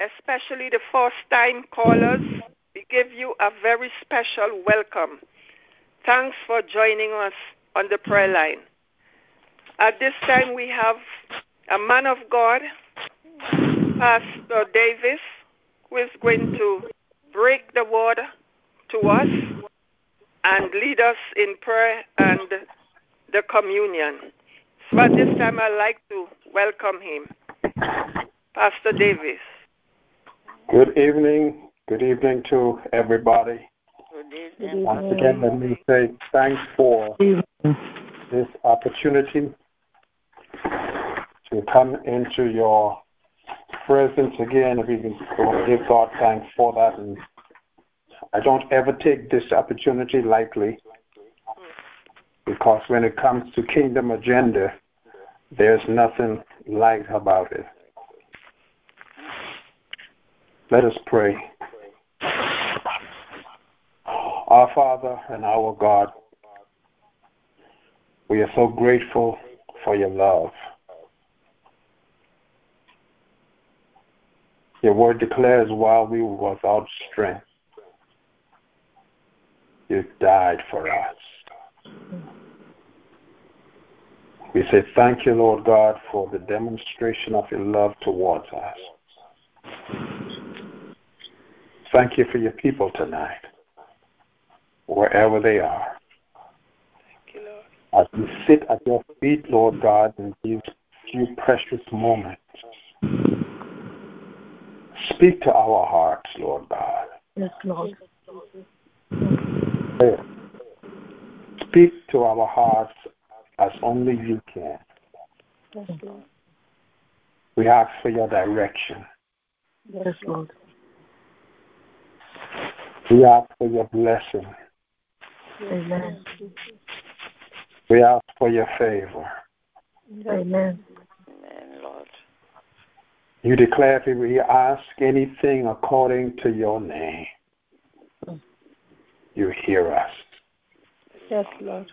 especially the first-time callers, we give you a very special welcome. Thanks for joining us on the prayer line. At this time, we have a man of God, Pastor Davis, who is going to break the word to us and lead us in prayer and the communion. So at this time, I'd like to welcome him. Pastor Davis. Good evening to everybody. Good evening. Once again, let me say thanks for this opportunity to come into your presence again. If you can give God thanks for that. And I don't ever take this opportunity lightly, because when it comes to kingdom agenda, there's nothing light about it. Let us pray. Our Father and our God, we are so grateful for your love. Your word declares, while we were without strength, you died for us. We say thank you, Lord God, for the demonstration of your love towards us. Thank you for your people tonight, wherever they are. Thank you, Lord. As we sit at your feet, Lord God, in these few precious moments, speak to our hearts, Lord God. Yes, Lord. Speak to our hearts as only you can. Yes, Lord. We ask for your direction. Yes, Lord. We ask for your blessing. Amen. We ask for your favor. Amen. Amen, Lord. You declare if we ask anything according to your name, you hear us. Yes, Lord.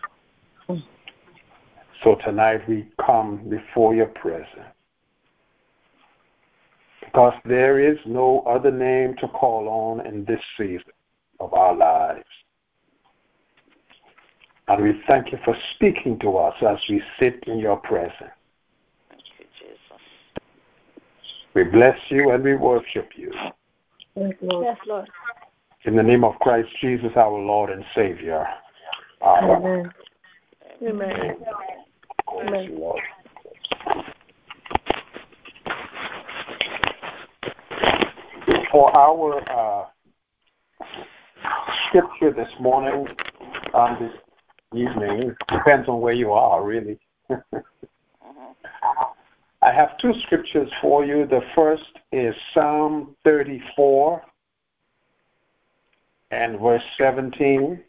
So tonight we come before your presence, because there is no other name to call on in this season of our lives. And we thank you for speaking to us as we sit in your presence. Thank you, Jesus. We bless you and we worship you. Thank you, Lord. Yes, Lord. In the name of Christ Jesus, our Lord and Savior. Amen. Amen. Amen. Thank you, Lord. For our scripture this morning and this evening, it depends on where you are, really. I have two scriptures for you. The first is Psalm 34 and verse 17,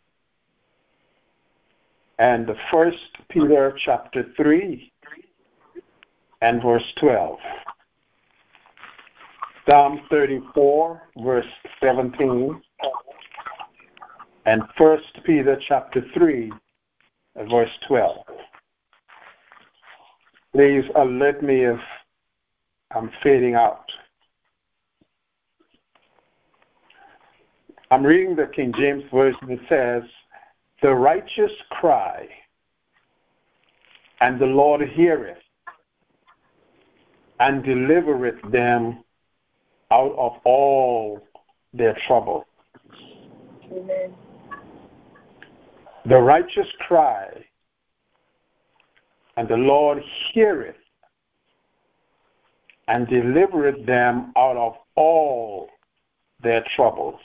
and the 1 Peter chapter 3 and verse 12. Psalm 34, verse 17, and 1 Peter chapter 3, verse 12. Please alert me if I'm fading out. I'm reading the King James Version. It says, "The righteous cry, and the Lord heareth, and delivereth them out of all their trouble." Amen. The righteous cry, and the Lord heareth and delivereth them out of all their troubles.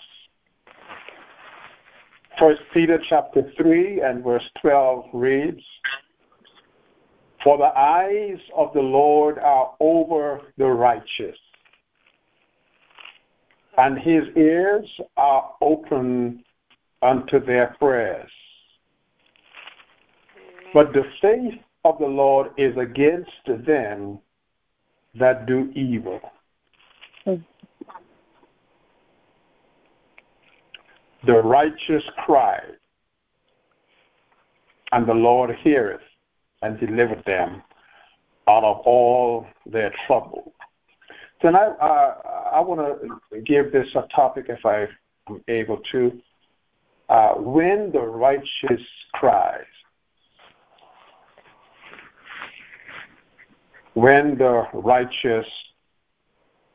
1 Peter chapter 3 and verse 12 reads, "For the eyes of the Lord are over the righteous, and his ears are open unto their prayers. But the face of the Lord is against them that do evil." The righteous cry, and the Lord heareth and delivereth them out of all their trouble. Tonight, I want to give this a topic, if I'm able to. When the righteous cries. When the righteous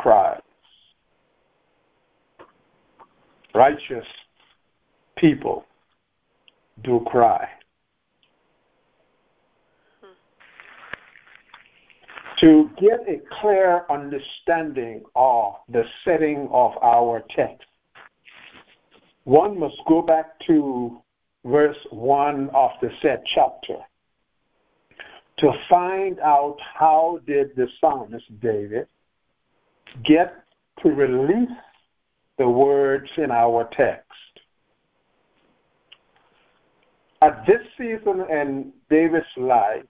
cries. Righteous people do cry. To get a clear understanding of the setting of our text, one must go back to verse 1 of the said chapter to find out how did the psalmist David get to release the words in our text. At this season in David's life,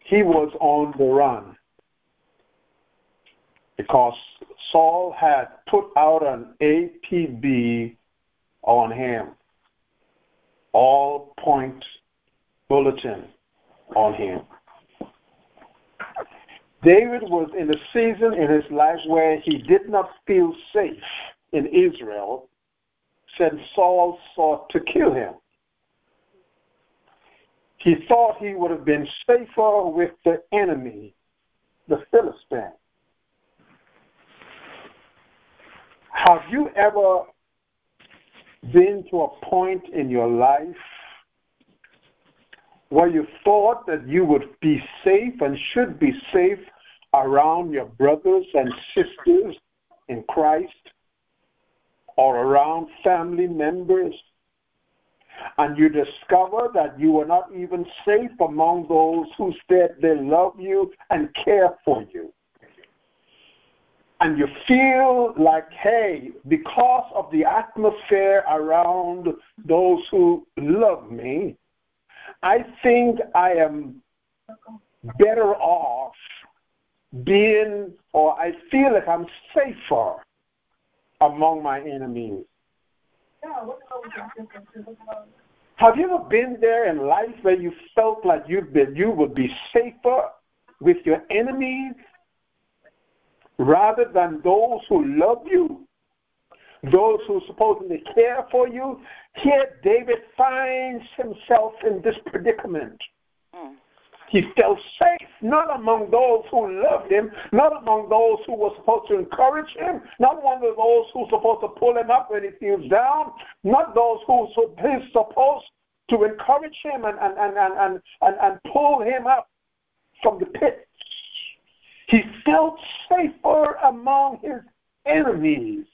he was on the run because Saul had put out an APB on him, all-point bulletin on him. David was in a season in his life where he did not feel safe in Israel since Saul sought to kill him. He thought he would have been safer with the enemy, the Philistine. Have you ever been to a point in your life where you thought that you would be safe and should be safe around your brothers and sisters in Christ or around family members? And you discover that you are not even safe among those who said they love you and care for you. And you feel like, hey, because of the atmosphere around those who love me, I think I am better off being, or I feel like I'm safer among my enemies. Have you ever been there in life where you felt like you would be safer with your enemies rather than those who love you, those who supposedly care for you? Here David finds himself in this predicament. He felt safe, not among those who loved him, not among those who were supposed to encourage him, not one of those who were supposed to pull him up when he feels down, not those who are supposed to encourage him and pull him up from the pit. He felt safer among his enemies.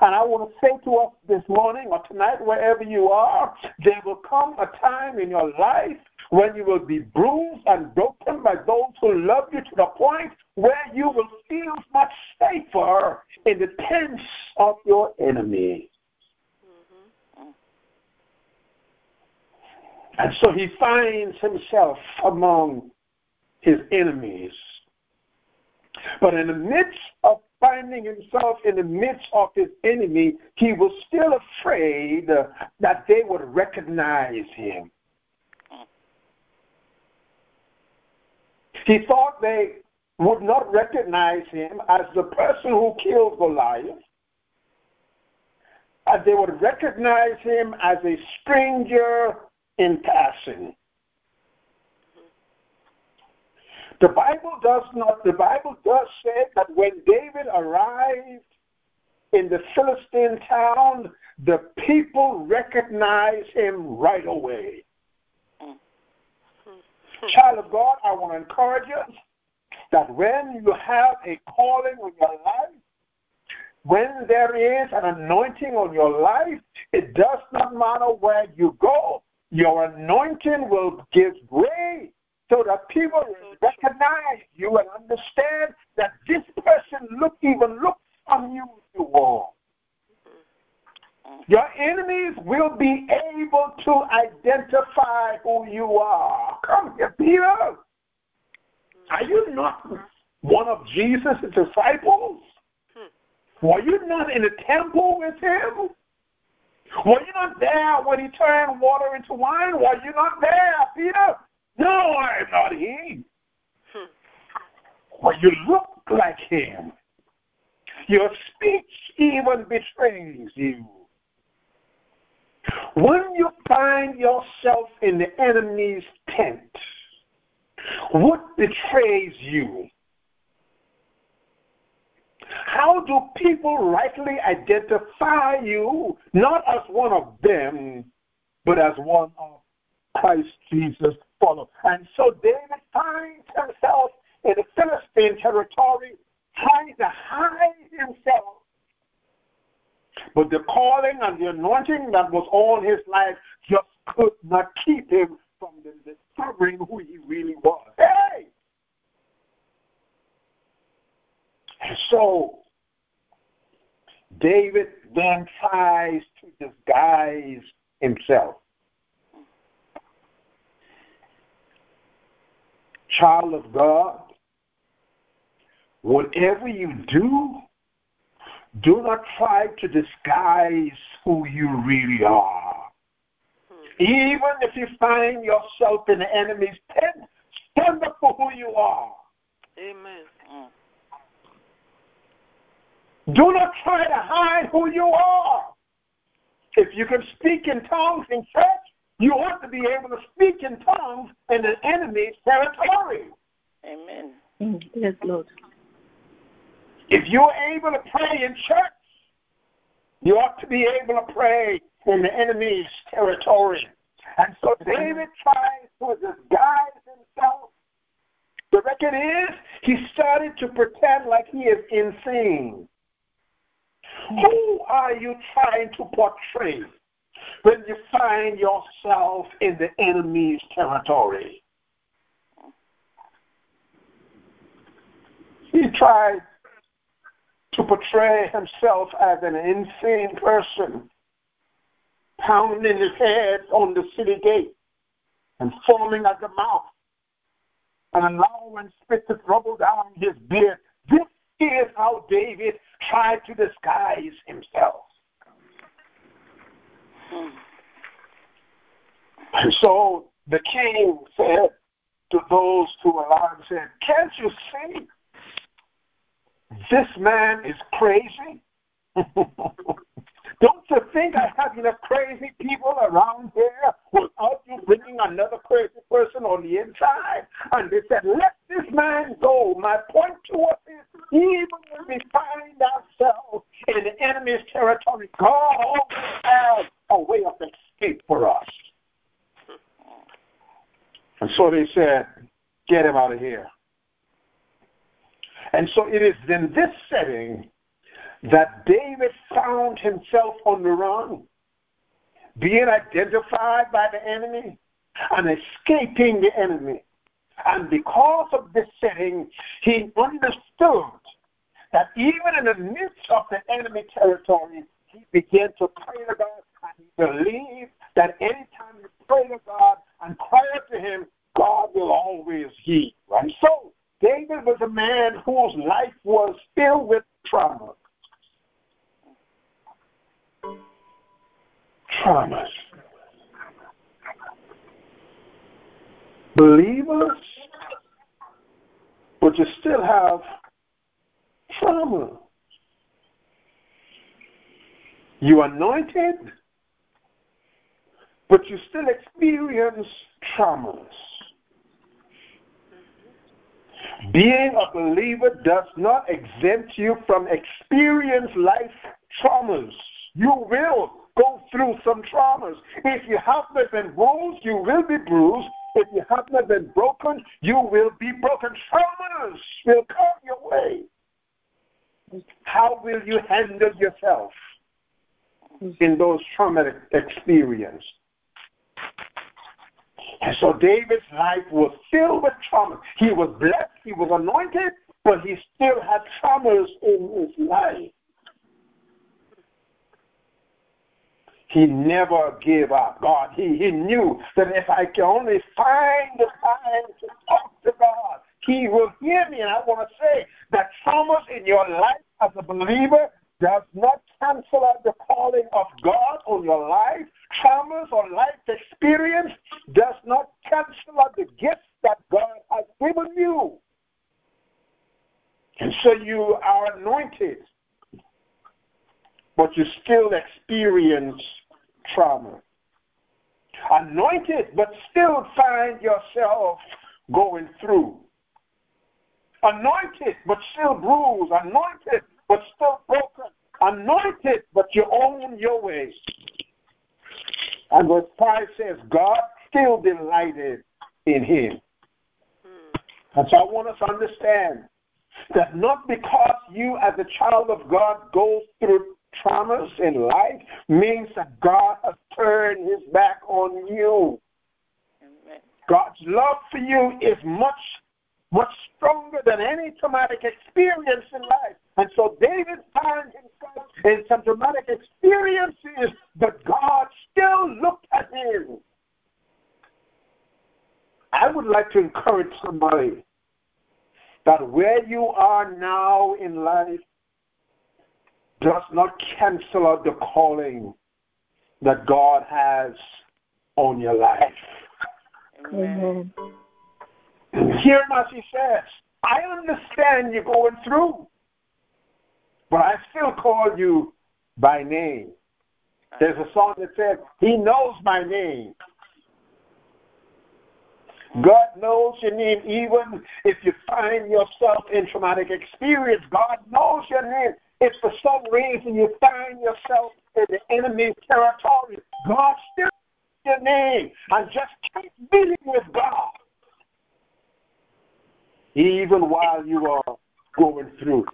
And I want to say to us this morning or tonight, wherever you are, there will come a time in your life when you will be bruised and broken by those who love you to the point where you will feel much safer in the tents of your enemy. Mm-hmm. And so he finds himself among his enemies. But in the midst of finding himself in the midst of his enemy, he was still afraid that they would recognize him. He thought they would not recognize him as the person who killed Goliath, and they would recognize him as a stranger in passing. The Bible does say that when David arrived in the Philistine town, the people recognized him right away. Child of God, I want to encourage us that when you have a calling on your life, when there is an anointing on your life, it does not matter where you go. Your anointing will give way so that people will recognize you and understand that this person even looks on you if you want. Your enemies will be able to identify who you are. Come here, Peter. Are you not one of Jesus' disciples? Were you not in the temple with him? Were you not there when he turned water into wine? Were you not there, Peter? No, I am not he. But you look like him. Your speech even betrays you. When you find yourself in the enemy's tent, what betrays you? How do people rightly identify you, not as one of them, but as one of Christ Jesus' followers? And so David finds himself in the Philistine territory, trying to hide himself. But the calling and the anointing that was on his life just could not keep him from discovering who he really was. Hey! And so, David then tries to disguise himself. Child of God, whatever you do, do not try to disguise who you really are. Even if you find yourself in the enemy's tent, stand up for who you are. Amen. Do not try to hide who you are. If you can speak in tongues in church, you ought to be able to speak in tongues in the enemy's territory. Amen. Yes, Lord. If you're able to pray in church, you ought to be able to pray in the enemy's territory. And so David tries to disguise himself. The record is he started to pretend like he is insane. Who are you trying to portray when you find yourself in the enemy's territory? He tried to portray himself as an insane person, pounding his head on the city gate and foaming at the mouth and allowing spit to dribble down his beard. This is how David tried to disguise himself. And so the king said to those who were alarmed, said, "Can't you see? This man is crazy. Don't you think I have enough crazy people around here without you bringing another crazy person on the inside?" And they said, "Let this man go." My point to us is, even when we find ourselves in the enemy's territory, God always has a way of escape for us. And so they said, "Get him out of here." And so it is in this setting that David found himself on the run, being identified by the enemy and escaping the enemy. And because of this setting, he understood that even in the midst of the enemy territory, he began to pray to God, and he believed that any time you pray to God and cry out to him, God will always hear. And so David was a man whose life was filled with trauma. Traumas. Believers, but you still have trauma. You anointed, but you still experience traumas. Being a believer does not exempt you from experience life traumas. You will go through some traumas. If you have not been bruised, you will be bruised. If you have not been broken, you will be broken. Traumas will come your way. How will you handle yourself in those traumatic experiences? And so David's life was filled with trauma. He was blessed, he was anointed, but he still had traumas in his life. He never gave up. God, he knew that if I can only find the time to talk to God, he will hear me. And I want to say that traumas in your life as a believer does not cancel out the calling of God on your life. Traumas or life experience does not cancel out the gifts that God has given you. And so you are anointed, but you still experience trauma. Anointed, but still find yourself going through. Anointed, but still bruised. Anointed, but still broken. Anointed, but you own your way. And verse 5 says, God still delighted in him. And so I want us to understand that not because you as a child of God goes through traumas in life means that God has turned his back on you. Amen. God's love for you is much stronger than any traumatic experience in life. And so David found himself in some traumatic experiences, but God still looked at him. I would like to encourage somebody that where you are now in life does not cancel out the calling that God has on your life. Amen. Hear him as he says, I understand you're going through, but I still call you by name. There's a song that says, he knows my name. God knows your name. Even if you find yourself in traumatic experience, God knows your name. If for some reason you find yourself in the enemy's territory, God still knows your name. And just keep dealing with God, even while you are going through.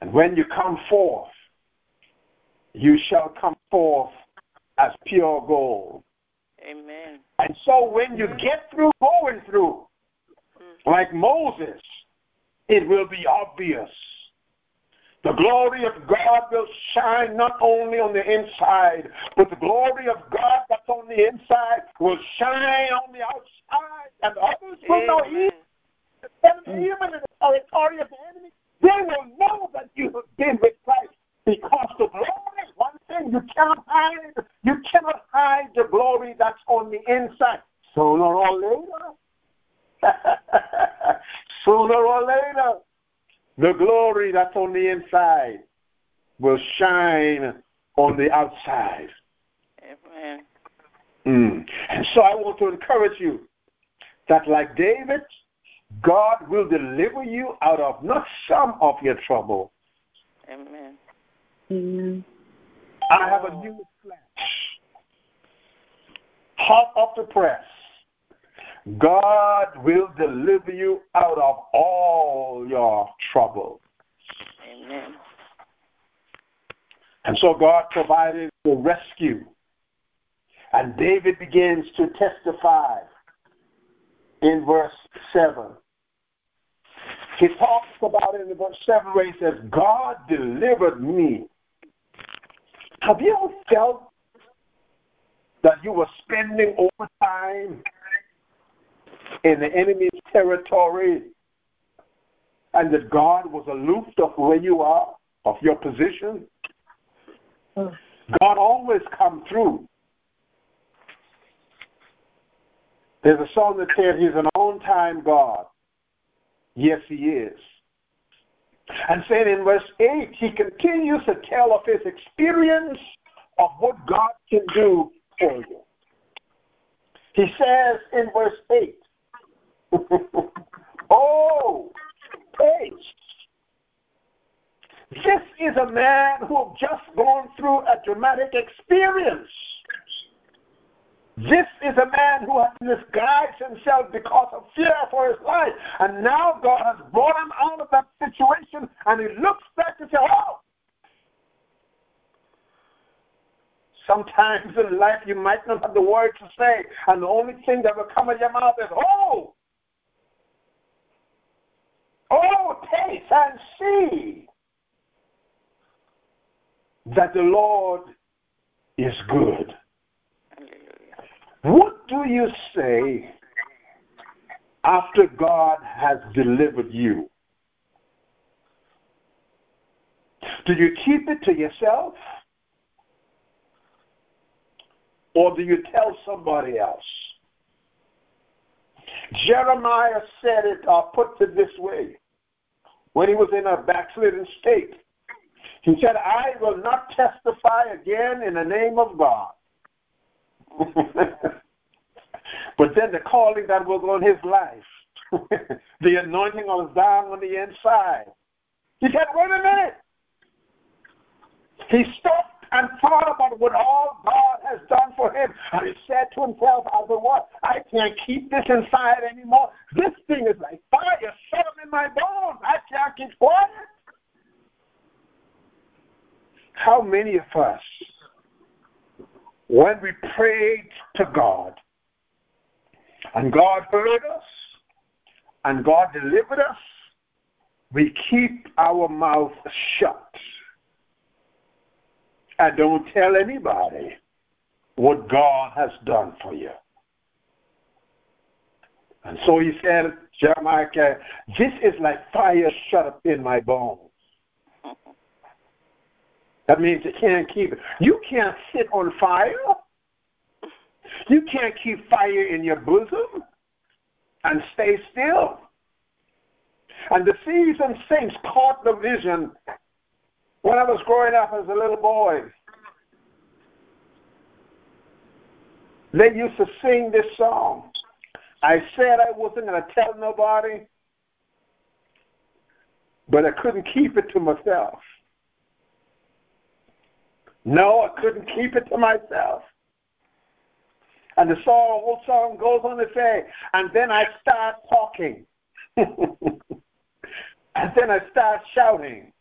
And when you come forth, you shall come forth as pure gold. Amen. And so when you get through going through, like Moses, it will be obvious. The glory of God will shine not only on the inside, but the glory of God that's on the inside will shine on the outside, and others will know even in the territory of the enemy, they will know that you have been with Christ, because the glory is one thing you cannot hide. You cannot hide the glory that's on the inside. Sooner or later, the glory that's on the inside will shine on the outside. Amen. And so I want to encourage you that like David, God will deliver you out of not some of your trouble. Amen. I have a new flash. Hot off the press. God will deliver you out of all your trouble. Amen. And so God provided the rescue. And David begins to testify in verse 7. He talks about it in verse 7 where he says, God delivered me. Have you ever felt that you were spending overtime in the enemy's territory, and that God was aloof of where you are, of your position? God always comes through. There's a song that says he's an on-time God. Yes, he is. And saying in verse 8, he continues to tell of his experience of what God can do for you. He says in verse 8, oh, praise. This is a man who has just gone through a dramatic experience. This is a man who has disguised himself because of fear for his life. And now God has brought him out of that situation, and he looks back and says, oh. Sometimes in life you might not have the word to say, and the only thing that will come out of your mouth is, oh. Oh, taste and see that the Lord is good. What do you say after God has delivered you? Do you keep it to yourself? Or do you tell somebody else? Jeremiah said it, or put it this way, when he was in a backslidden state. He said, I will not testify again in the name of God. But then the calling that was on his life, the anointing was down on the inside. He said, wait a minute. He stopped and thought about what all God has done for him. And he said to himself, I said, what? I can't keep this inside anymore. This thing is like fire, shut up in my bones. I can't keep quiet. How many of us, when we prayed to God, and God heard us, and God delivered us, we keep our mouth shut. I don't tell anybody what God has done for you. And so he said, Jeremiah, this is like fire shut up in my bones. That means you can't keep it. You can't sit on fire. You can't keep fire in your bosom and stay still. And the seasoned saints caught the vision. When I was growing up as a little boy, they used to sing this song. I said I wasn't going to tell nobody, but I couldn't keep it to myself. No, I couldn't keep it to myself. And the song, whole song goes on to say, and then I start talking. And then I start shouting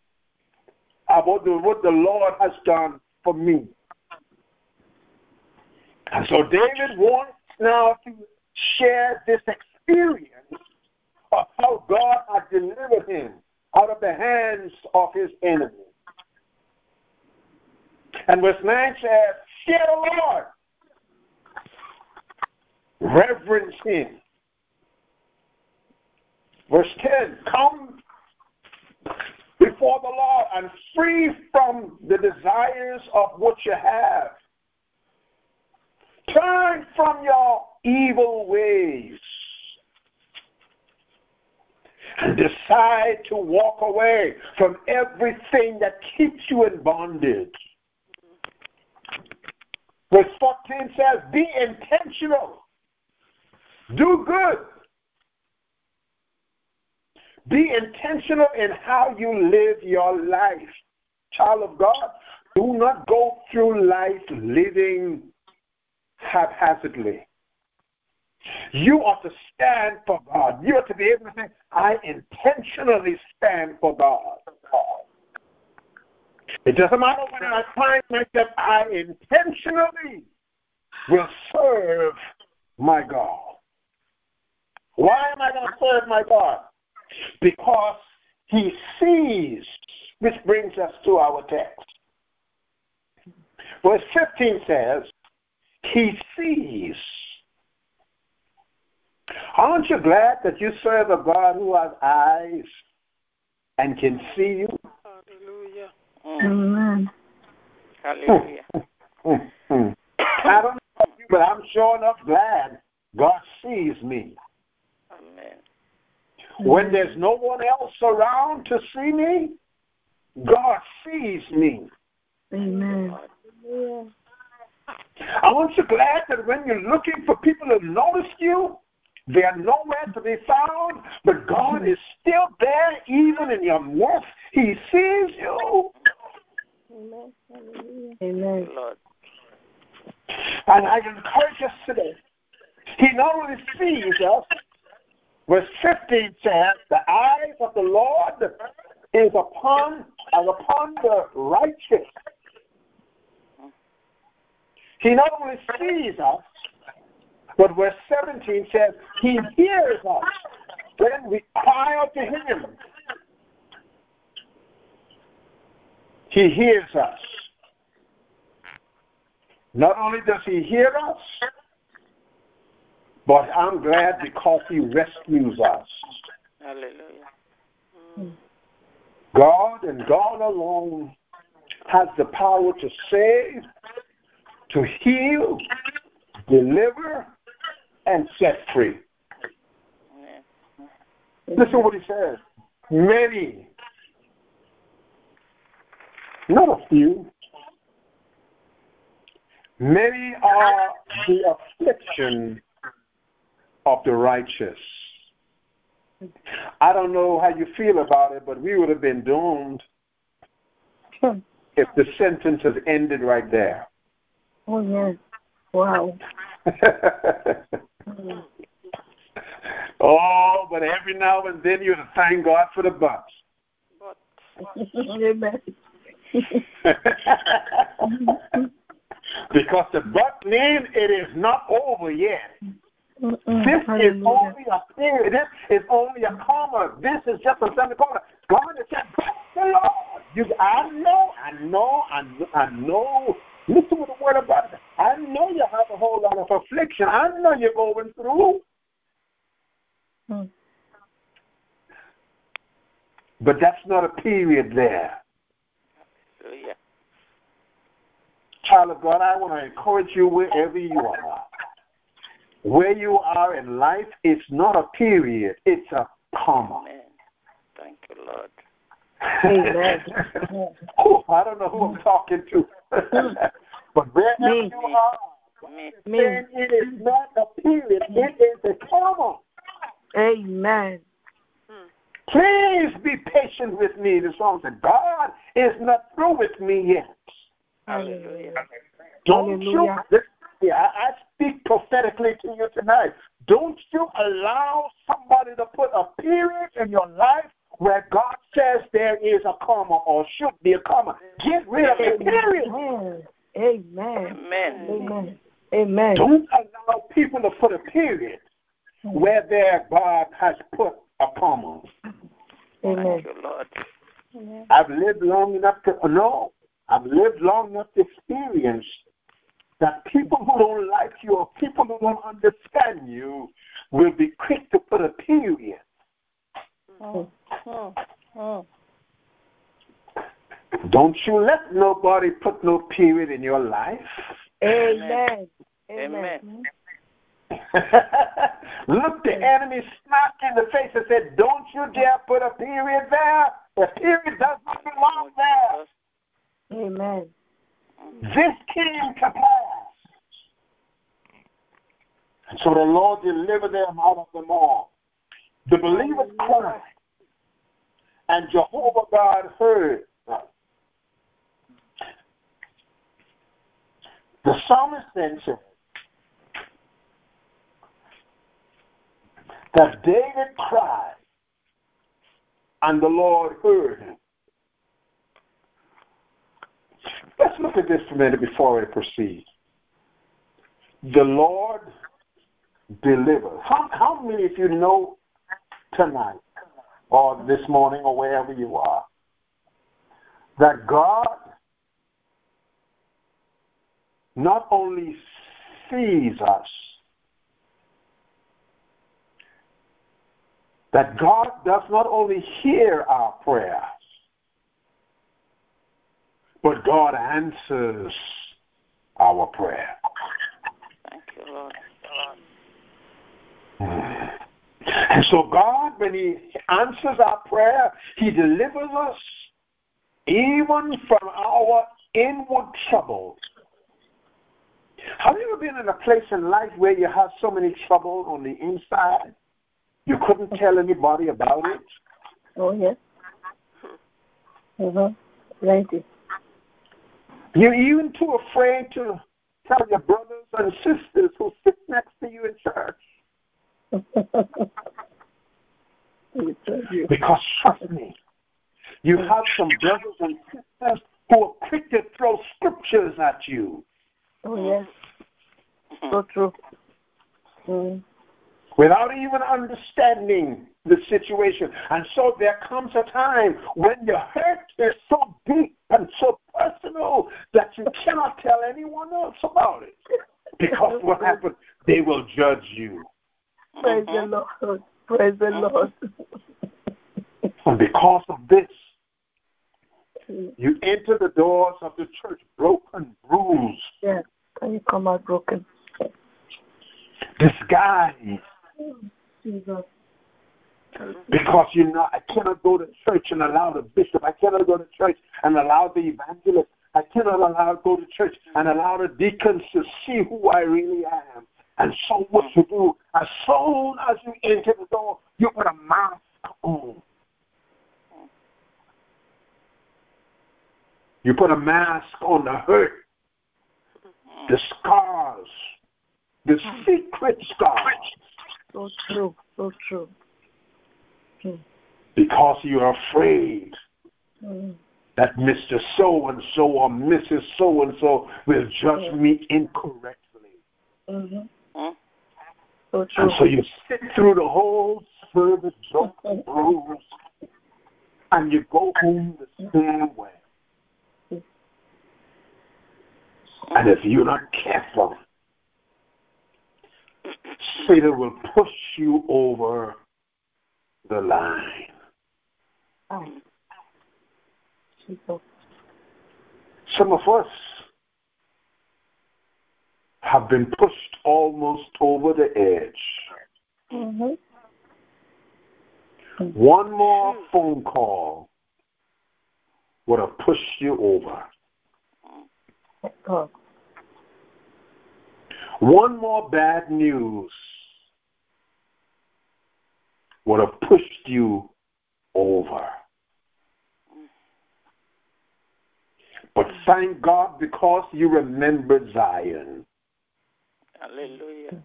about what the Lord has done for me. And so David wants now to share this experience of how God has delivered him out of the hands of his enemies. And verse 9 says, fear the Lord. Reverence him. Verse 10, come before the Lord and free from the desires of what you have. Turn from your evil ways and decide to walk away from everything that keeps you in bondage. Verse 14 says, be intentional. Do good. Be intentional in how you live your life. Child of God, do not go through life living haphazardly. You are to stand for God. You are to be able to say, I intentionally stand for God. It doesn't matter when I find myself, I intentionally will serve my God. Why am I going to serve my God? Because he sees, which brings us to our text. Verse 15 says, he sees. Aren't you glad that you serve a God who has eyes and can see you? Hallelujah. Amen. Hallelujah. I don't know about you, but I'm sure enough glad God sees me. Amen. When there's no one else around to see me, God sees me. Amen. Aren't you glad that when you're looking for people to notice you, they are nowhere to be found, but God is still there even in your mess. He sees you. Amen. Amen. Lord. And I encourage us today. He not only sees us, verse 15 says, the eyes of the Lord are upon the righteous. He not only sees us, but verse 17 says, he hears us when we cry out to him. He hears us. Not only does he hear us, but I'm glad because he rescues us. Hallelujah. God and God alone has the power to save, to heal, deliver, and set free. Listen to what he says. Many, not a few, many are the affliction of the righteous. I don't know how you feel about it, but we would have been doomed if the sentence had ended right there. Oh, yes. Wow. Oh, but every now and then you have to thank God for the buts. Because the but means it is not over yet. This is only a comma. This is just a semicolon. God has said, but the Lord. I know. Listen to the word about it. I know you have a whole lot of affliction. I know you're going through. But that's not a period there. Yeah. Child of God, I want to encourage you wherever you are. Where you are in life, it's not a period. It's a comma. Amen. Thank you, Lord. Amen. Oh, I don't know who I'm talking to. But wherever you are, it is not a period. It is a comma. Amen. Please be patient with me. The song said, God is not through with me yet. Hallelujah. Don't you, I speak prophetically to you tonight. Don't you allow somebody to put a period in your life where God says there is a comma or should be a comma. Get rid of the period. Amen. Don't allow people to put a period where their God has put a comma. Thank you, Lord. Amen. I've lived long enough to experience that people who don't like you or people who don't understand you will be quick to put a period. Don't you let nobody put no period in your life. Amen. Look the enemy smack in the face and said, don't you dare put a period there. The period does not belong there. Amen. This came to pass. And so the Lord delivered them out of them all. The believers cried, and Jehovah God heard. The psalmist then said that David cried, and the Lord heard him. Let's look at this for a minute before we proceed. The Lord delivers. How many of you know tonight or this morning or wherever you are that God not only sees us, that God does not only hear our prayers, but God answers our prayer. Thank you, Lord. And so God, when he answers our prayer, he delivers us even from our inward troubles. Have you ever been in a place in life where you have so many troubles on the inside, you couldn't tell anybody about it? Oh, yes. Thank you. You're even too afraid to tell your brothers and sisters who sit next to you in church. Because trust me, you have some brothers and sisters who are quick to throw scriptures at you. Oh, yes. So true. Without even understanding the situation. And so there comes a time when your hurt is so deep and so personal that you cannot tell anyone else about it. Because what happens? They will judge you. Praise the Lord. Praise the Lord. And because of this, you enter the doors of the church broken, bruised. Yes. And you come out broken. Disguised. Jesus. Because, you know, I cannot go to church and allow the bishop. I cannot go to church and allow the evangelist. I cannot go to church and allow the deacons to see who I really am. And so what you do, as soon as you enter the door, you put a mask on. You put a mask on the hurt, the scars, the secret scars. So true, so true. Because you are afraid that Mr. So-and-so or Mrs. So-and-so will judge me incorrectly. Mm-hmm. So true. And so you sit through the whole service, and you go home the same way. And if you're not careful, Satan will push you over the line. Some of us have been pushed almost over the edge. Mm-hmm. One more phone call would have pushed you over. One more bad news would have pushed you over. But thank God, because you remembered Zion. Hallelujah.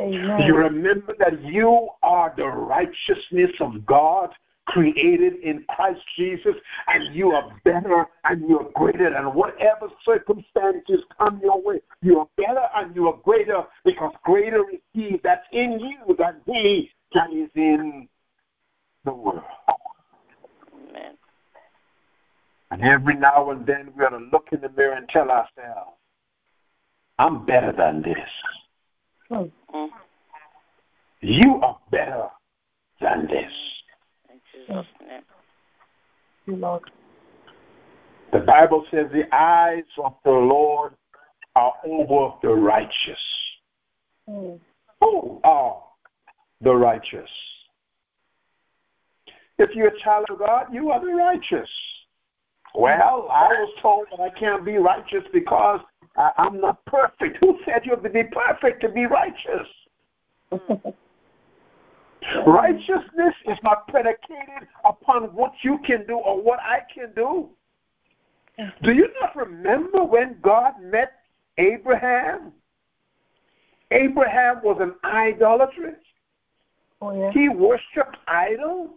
Amen. You remember that you are the righteousness of God created in Christ Jesus, and you are better and you are greater than whatever circumstances come your way. You are better and you are greater, because greater is He that's in you than He that is in the world. Amen. And every now and then we ought to look in the mirror and tell ourselves, I'm better than this. Mm-hmm. You are better than this. The Bible says the eyes of the Lord are over the righteous. Who are the righteous? If you're a child of God, you are the righteous. Well, I was told that I can't be righteous because I'm not perfect. Who said you have to be perfect to be righteous? Righteousness is not predicated upon what you can do or what I can do. Do you not remember when God met Abraham? Abraham was an idolatrist. Oh, yeah. He worshipped idols.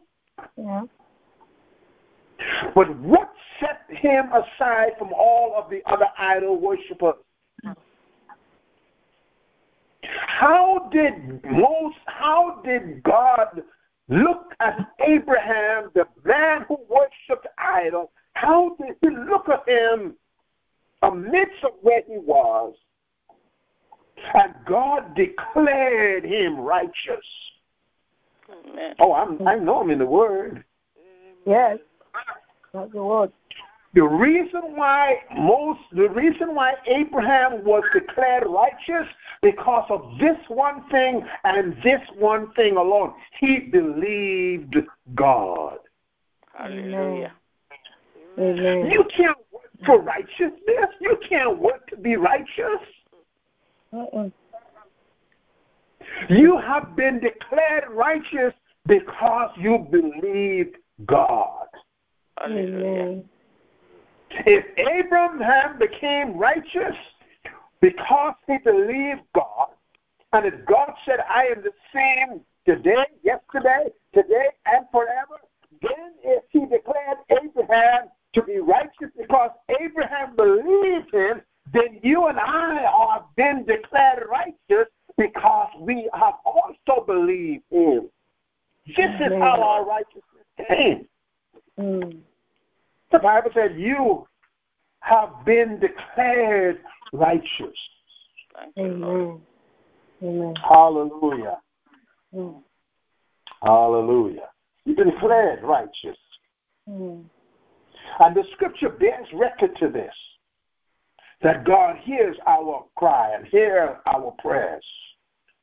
Yeah. But what set him aside from all of the other idol worshippers? How did God look at Abraham, the man who worshipped idols? How did He look at him amidst of where he was? And God declared him righteous. Amen. Oh, I know I'm in the Word. Yes, that's the Word. The reason why Abraham was declared righteous, because of this one thing and this one thing alone. He believed God. Hallelujah. Amen. You can't work for righteousness. You can't work to be righteous. You have been declared righteous because you believed God. Hallelujah. If Abraham became righteous because he believed God, and if God said, I am the same today, yesterday, today, and forever, then if He declared Abraham to be righteous because Abraham believed Him, then you and I are then declared righteous because we have also believed Him. This is how our righteousness came. The Bible says you have been declared righteous. Amen. Amen. Hallelujah. Amen. Hallelujah. You've been declared righteous. Amen. And the scripture bears record to this, that God hears our cry and hears our prayers.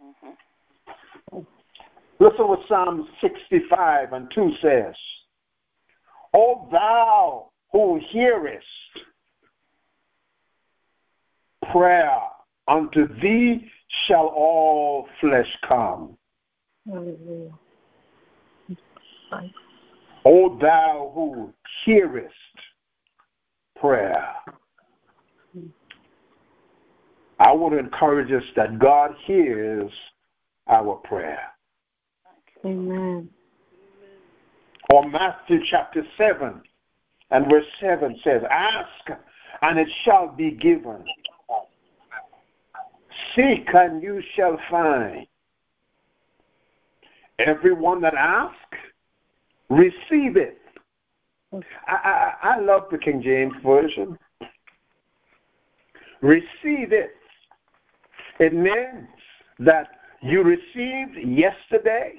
Mm-hmm. Listen what Psalm 65 and 2 says. O thou who hearest prayer, unto thee shall all flesh come. Hallelujah. O thou who hearest prayer. I want to encourage us that God hears our prayer. Amen. Or Matthew chapter 7 and verse 7 says, ask and it shall be given. Seek and you shall find. Everyone that asks, receive it. I love the King James Version. Receive it. It means that you received yesterday,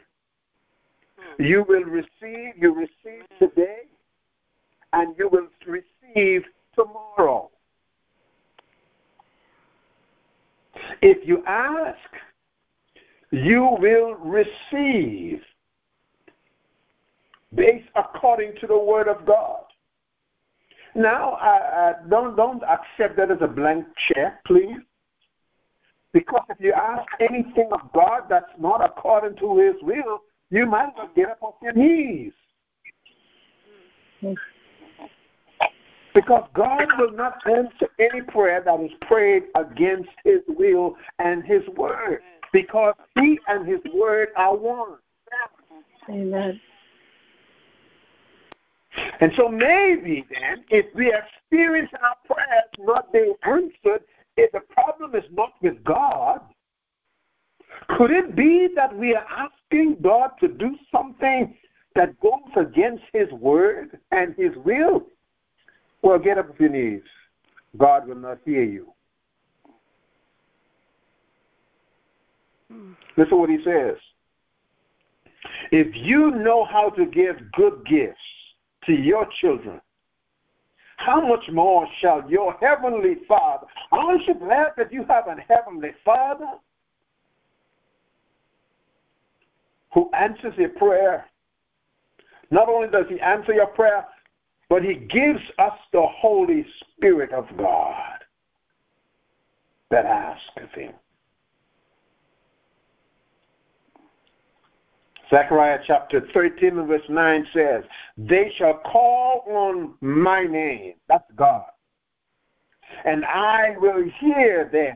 you will receive, you received today, and you will receive tomorrow. If you ask, you will receive based according to the Word of God. Now, don't accept that as a blank check, please. Because if you ask anything of God that's not according to His will, you might as well get up off your knees. Because God will not answer any prayer that is prayed against His will and His word. Because He and His word are one. Amen. And so maybe then, if we experience our prayers not being answered, if the problem is not with God, could it be that we are asking God to do something that goes against His word and His will? Well, get up on your knees. God will not hear you. Listen to what He says. If you know how to give good gifts to your children, how much more shall your heavenly Father? Aren't you glad that you have a heavenly Father who answers your prayer? Not only does He answer your prayer, but He gives us the Holy Spirit of God that asketh Him. Zechariah chapter 13 and verse 9 says, they shall call on my name, that's God, and I will hear them,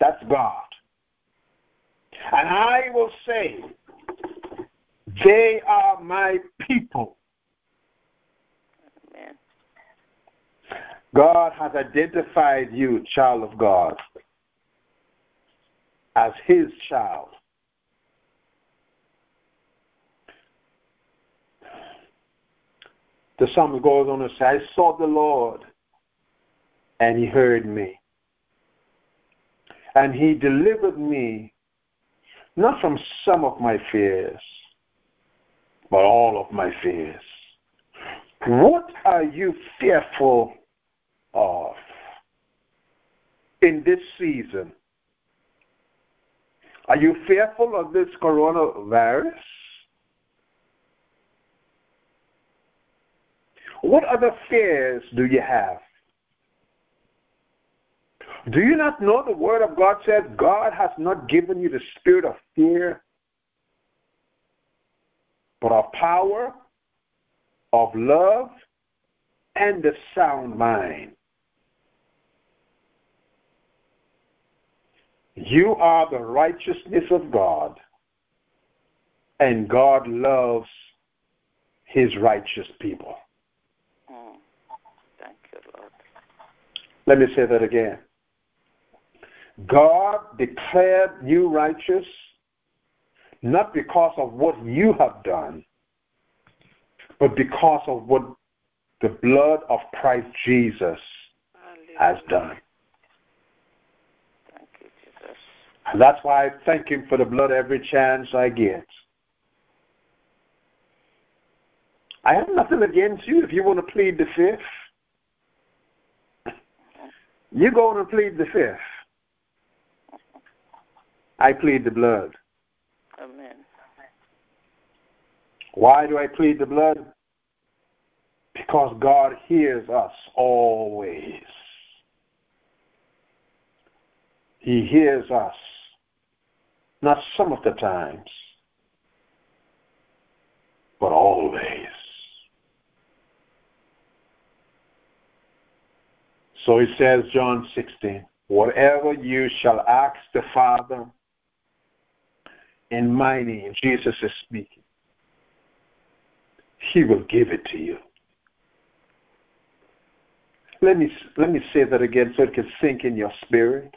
that's God, and I will say, they are my people. Amen. God has identified you, child of God, as His child. The psalmist goes on to say, I sought the Lord, and He heard me. And He delivered me, not from some of my fears, but all of my fears. What are you fearful of in this season? Are you fearful of this coronavirus? What other fears do you have? Do you not know the Word of God says God has not given you the spirit of fear, but of power, of love, and a sound mind? You are the righteousness of God, and God loves His righteous people. Let me say that again. God declared you righteous not because of what you have done, but because of what the blood of Christ Jesus has done. Thank you, Jesus. And that's why I thank Him for the blood every chance I get. I have nothing against you if you want to plead the fifth. You go and plead the fifth. I plead the blood. Amen. Why do I plead the blood? Because God hears us always. He hears us, not some of the times, but always. So it says, John 16, whatever you shall ask the Father in my name, Jesus is speaking, he will give it to you. Let me say that again so it can sink in your spirit.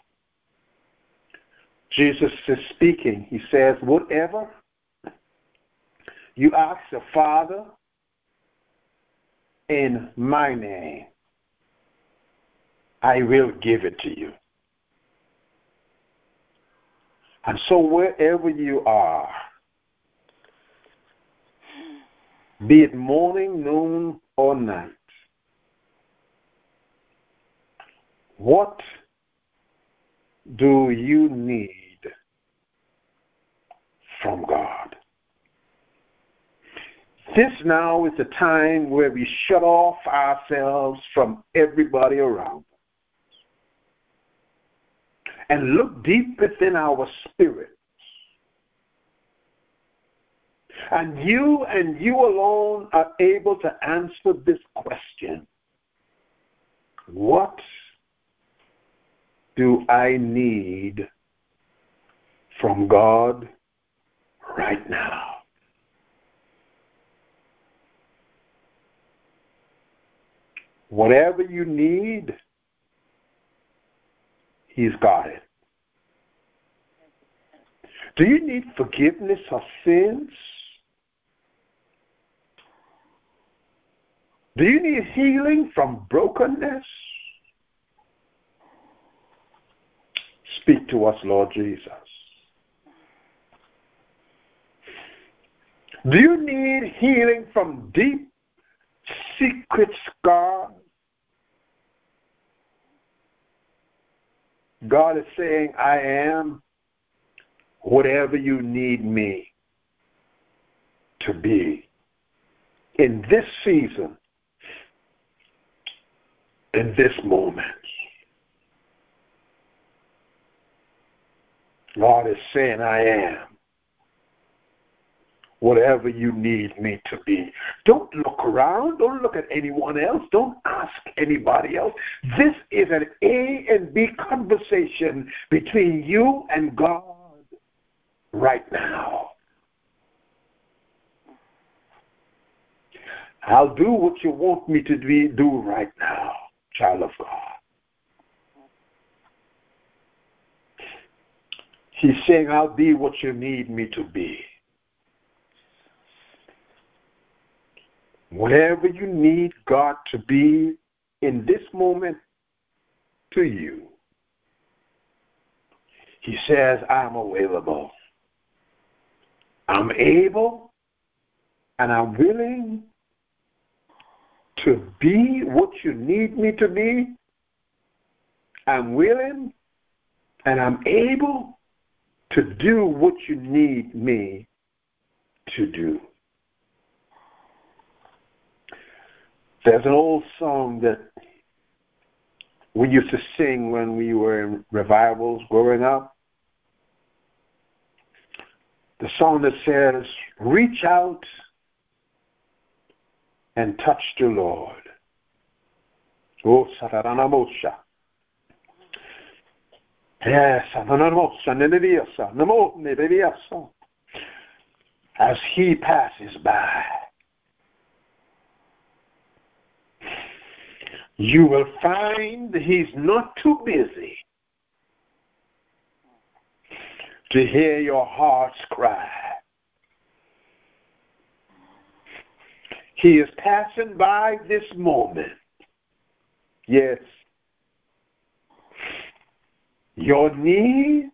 Jesus is speaking. He says, whatever you ask the Father in my name, I will give it to you. And so wherever you are, be it morning, noon, or night, what do you need from God? This now is the time where we shut off ourselves from everybody around us and look deep within our spirits. And you alone are able to answer this question. What do I need from God right now? Whatever you need, he's got it. Do you need forgiveness of sins? Do you need healing from brokenness? Speak to us, Lord Jesus. Do you need healing from deep, secret scars? God is saying, I am whatever you need me to be in this season, in this moment. God is saying, I am whatever you need me to be. Don't look around. Don't look at anyone else. Don't ask anybody else. This is an A and B conversation between you and God right now. I'll do what you want me to do right now, child of God. He's saying, I'll be what you need me to be. Whatever you need God to be in this moment to you, he says, I'm available. I'm able and I'm willing to be what you need me to be. I'm willing and I'm able to do what you need me to do. There's an old song that we used to sing when we were in revivals growing up. The song that says, reach out and touch the Lord. Oh, Satarana Mosha. Yes, as he passes by, you will find he's not too busy to hear your heart's cry. He is passing by this moment. Yes. Your need,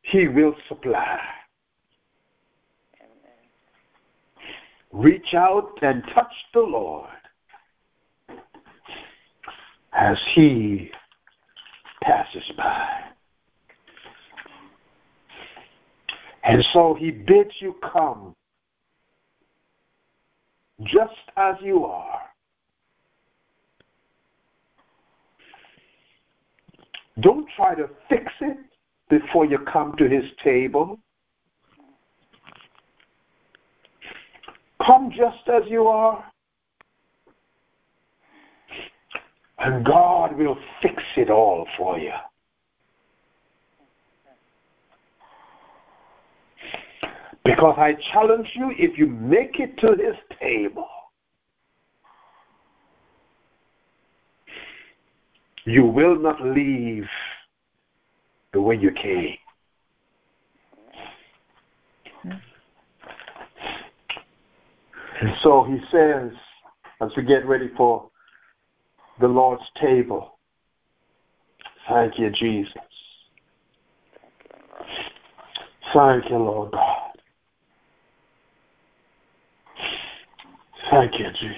he will supply. Amen. Reach out and touch the Lord as he passes by. And so he bids you come just as you are. Don't try to fix it before you come to his table. Come just as you are, and God will fix it all for you. Because I challenge you, if you make it to his table, you will not leave the way you came. And so he says, as we get ready for the Lord's table, thank you, Jesus. Thank you, Lord God. Thank you, Jesus.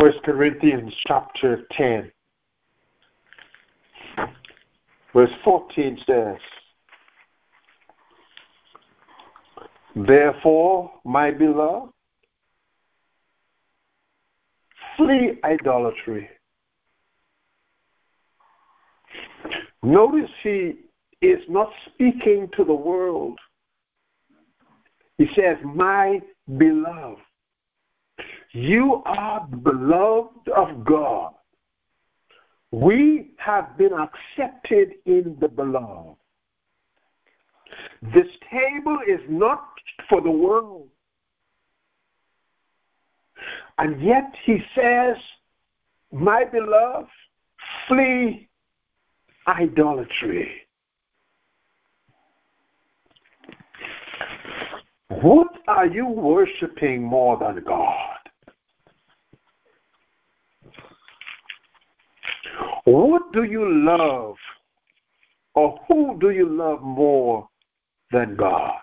1 Corinthians chapter 10, verse 14 says, therefore, my beloved, flee idolatry. Notice he is not speaking to the world. He says, my beloved. You are beloved of God. We have been accepted in the beloved. This table is not for the world. And yet he says, my beloved, flee idolatry. What are you worshiping more than God? What do you love, or who do you love more than God?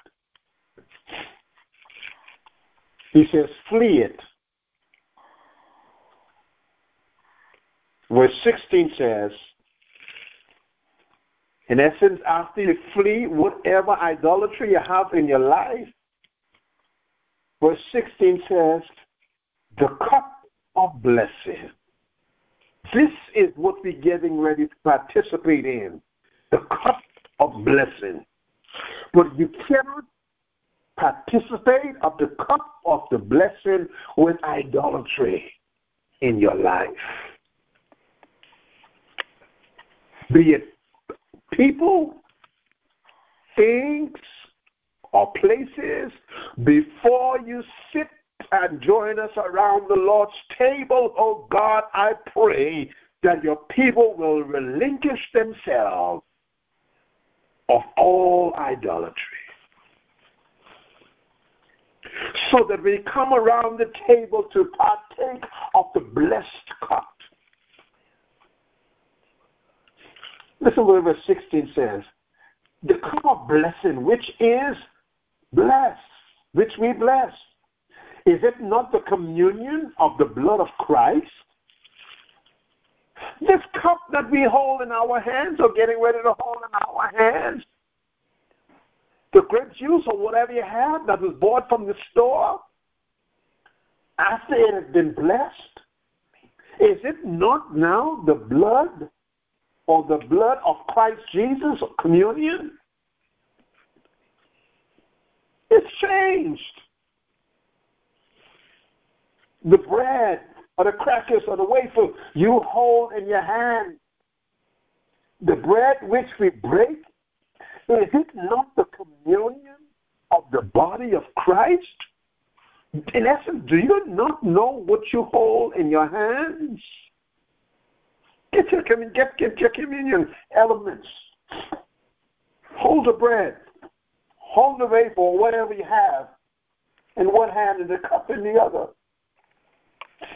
He says, flee it. Verse 16 says, in essence, after you flee whatever idolatry you have in your life, verse 16 says, the cup of blessing. This is what we're getting ready to participate in, the cup of blessing. But you cannot participate of the cup of the blessing with idolatry in your life. Be it people, things, or places, before you sit and join us around the Lord's table, oh God, I pray that your people will relinquish themselves of all idolatry, so that we come around the table to partake of the blessed cup. Listen to what verse 16 says. The cup of blessing, which is blessed, which we bless. Is it not the communion of the blood of Christ? This cup that we hold in our hands, or getting ready to hold in our hands, the grape juice or whatever you have that was bought from the store, after it has been blessed, is it not now the blood or the blood of Christ Jesus or communion? It's changed. The bread or the crackers or the wafer you hold in your hand, the bread which we break, is it not the communion of the body of Christ? In essence, do you not know what you hold in your hands? Get your communion elements. Hold the bread. Hold the wafer or whatever you have in one hand and the cup in the other.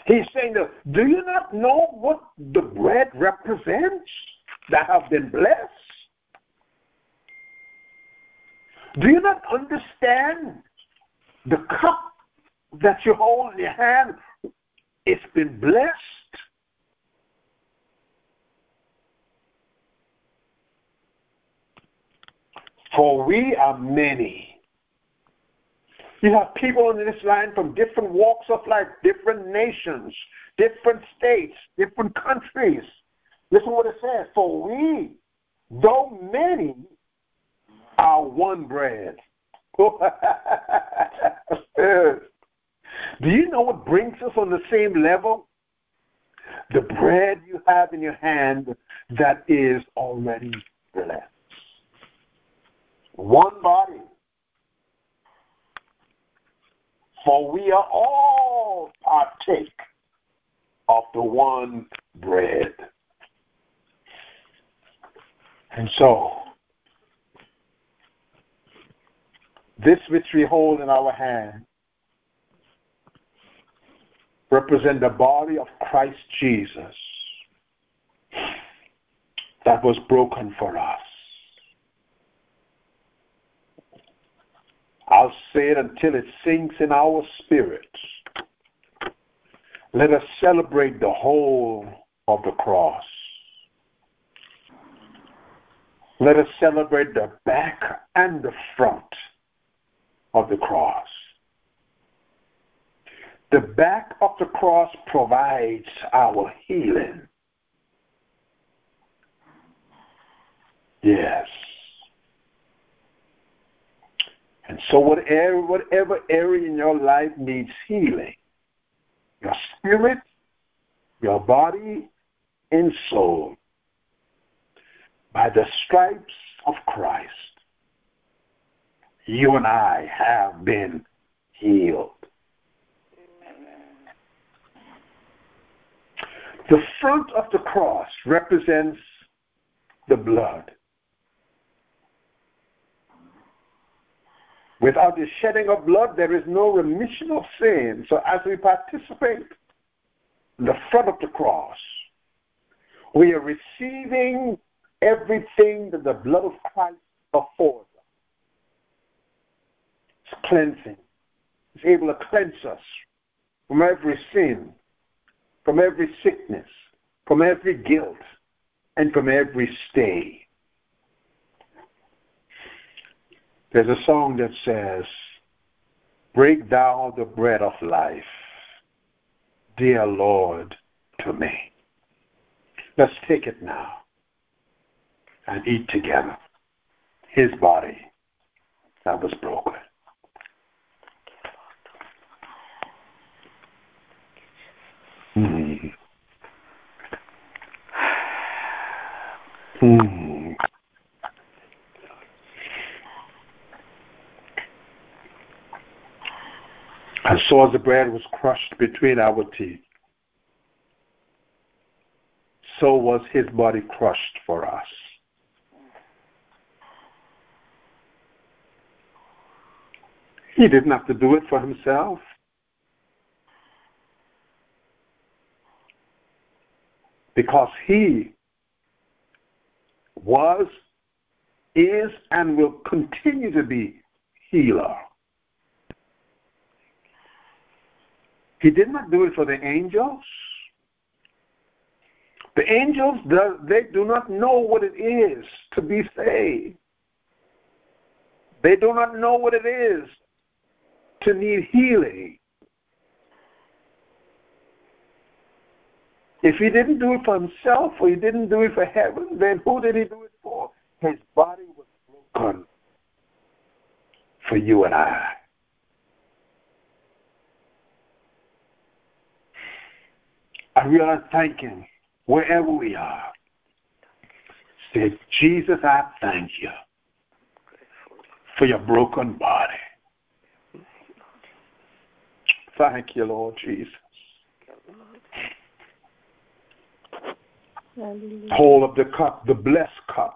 He's saying, do you not know what the bread represents that have been blessed? Do you not understand the cup that you hold in your hand? It's been blessed. for we are many. You have people on this line from different walks of life, different nations, different states, different countries. Listen to what it says. For we, though many, are one bread. Do you know what brings us on the same level? The bread you have in your hand that is already blessed. One body. For we are all partake of the one bread. And so, this which we hold in our hand represents the body of Christ Jesus that was broken for us. I'll say it until it sinks in our spirits. Let us celebrate the whole of the cross. Let us celebrate the back and the front of the cross. The back of the cross provides our healing. Yes. And so whatever area in your life needs healing, your spirit, your body, and soul, by the stripes of Christ, you and I have been healed. The front of the cross represents the blood. Without the shedding of blood, there is no remission of sin. So as we participate in the front of the cross, we are receiving everything that the blood of Christ affords us. It's cleansing. It's able to cleanse us from every sin, from every sickness, from every guilt, and from every stain. There's a song that says, break down the bread of life, dear Lord, to me. Let's take it now and eat together his body that was broken. And so as the bread was crushed between our teeth, so was his body crushed for us. He didn't have to do it for himself. Because he was, is, and will continue to be healer. He did not do it for the angels. The angels, they do not know what it is to be saved. They do not know what it is to need healing. If he didn't do it for himself or he didn't do it for heaven, then who did he do it for? His body was broken for you and I. I realize thanking wherever we are. Say, Jesus, I thank you for your broken body. Thank you, Lord Jesus. Hold up the cup, the blessed cup.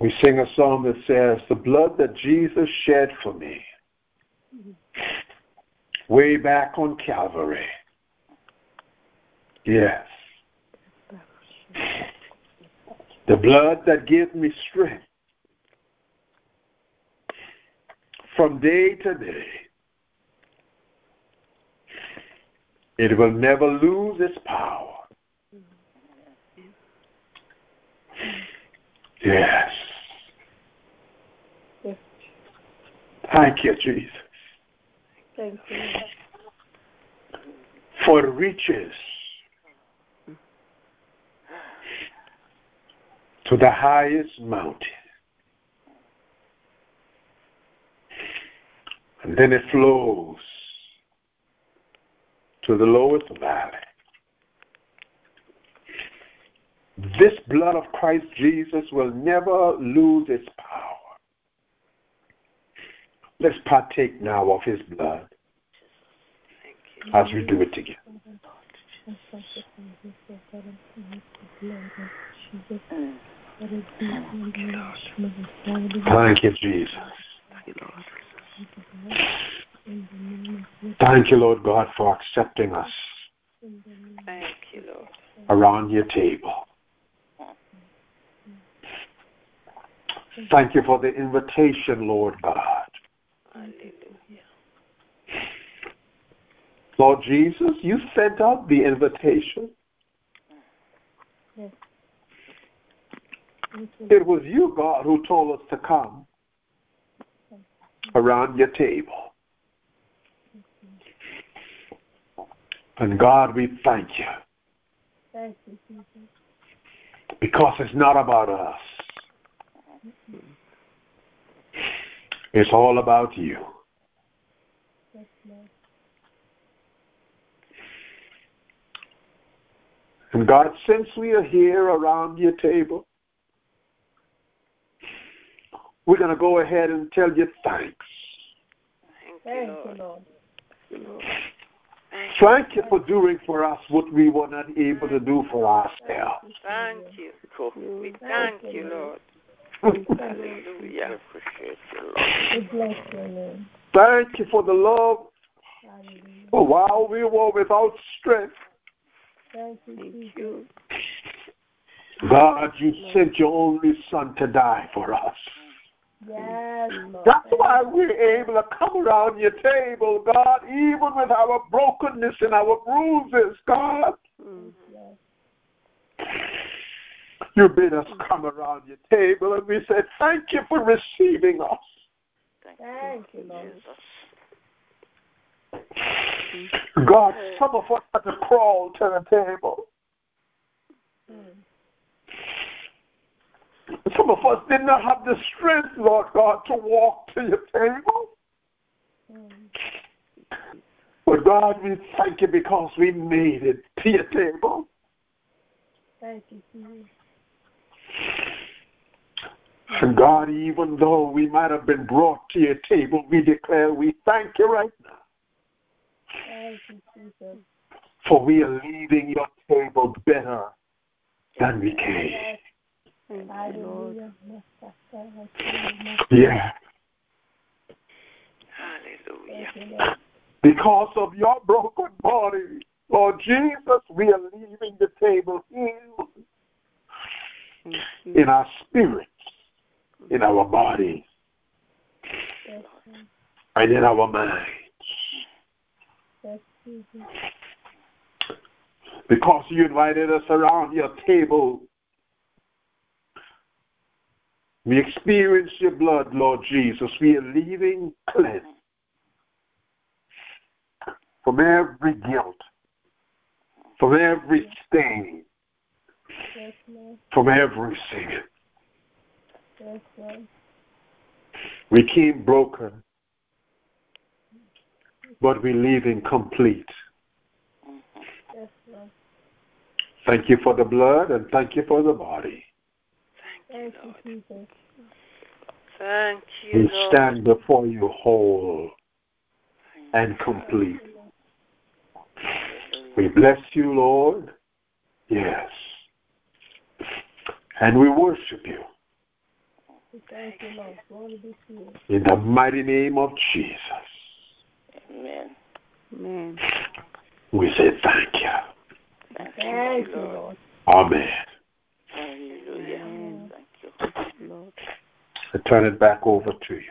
We sing a song that says, the blood that Jesus shed for me, way back on Calvary. Yes. The blood that gives me strength from day to day. It will never lose its power. Yes. Yes. Thank you, Jesus. Thank you. For riches to the highest mountain. And then it flows to the lowest valley. This blood of Christ Jesus will never lose its power. Let's partake now of his blood as we do it together. Thank you, Jesus. Thank you, Lord God, for accepting us. Thank you, Lord. Around your table. Thank you for the invitation, Lord God. Hallelujah. Lord Jesus, you sent out the invitation. Yes. It was you, God, who told us to come around your table. And God, we thank you. Thank you, Jesus. Because it's not about us. It's all about you. Yes, Lord. And God, since we are here around your table, we're going to go ahead and tell you thanks. Thank you, Lord. Thank you, Lord. Thank you for doing for us what we were not able to do for ourselves. Thank you. We thank you, Lord. Hallelujah. Thank you for the love. Oh, while we were without strength, thank you, God, you sent your only Son to die for us. Yes, Lord. That's why we're able to come around your table, God, even with our brokenness and our bruises, God. Yes. You made us come around your table, and we said, thank you for receiving us. Thank you, Lord. God, some of us had to crawl to the table. Some of us did not have the strength, Lord God, to walk to your table. But God, we thank you because we made it to your table. Thank you, Jesus. And God, even though we might have been brought to your table, we declare we thank you right now. Thank you, Jesus. For we are leaving your table better than we came. Hallelujah. Yeah. Hallelujah. Because of your broken body, Lord Jesus, we are leaving the table healed in our spirits, in our bodies, and in our minds. Because you invited us around your table, we experience your blood, Lord Jesus. We are leaving cleansed from every guilt, from every stain, from every sin. We came broken, but we're leaving complete. Thank you for the blood and thank you for the body. Thank you, Lord. Thank you, Lord. We stand before you whole and complete. We bless you, Lord. Yes. And we worship you. Thank you, Lord. In the mighty name of Jesus. Amen. Amen. We say thank you. Thank you, Lord. Amen. Hallelujah. Amen. Thank you, Lord. I turn it back over to you.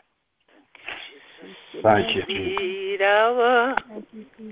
Thank you, Jesus. Thank you, Jesus.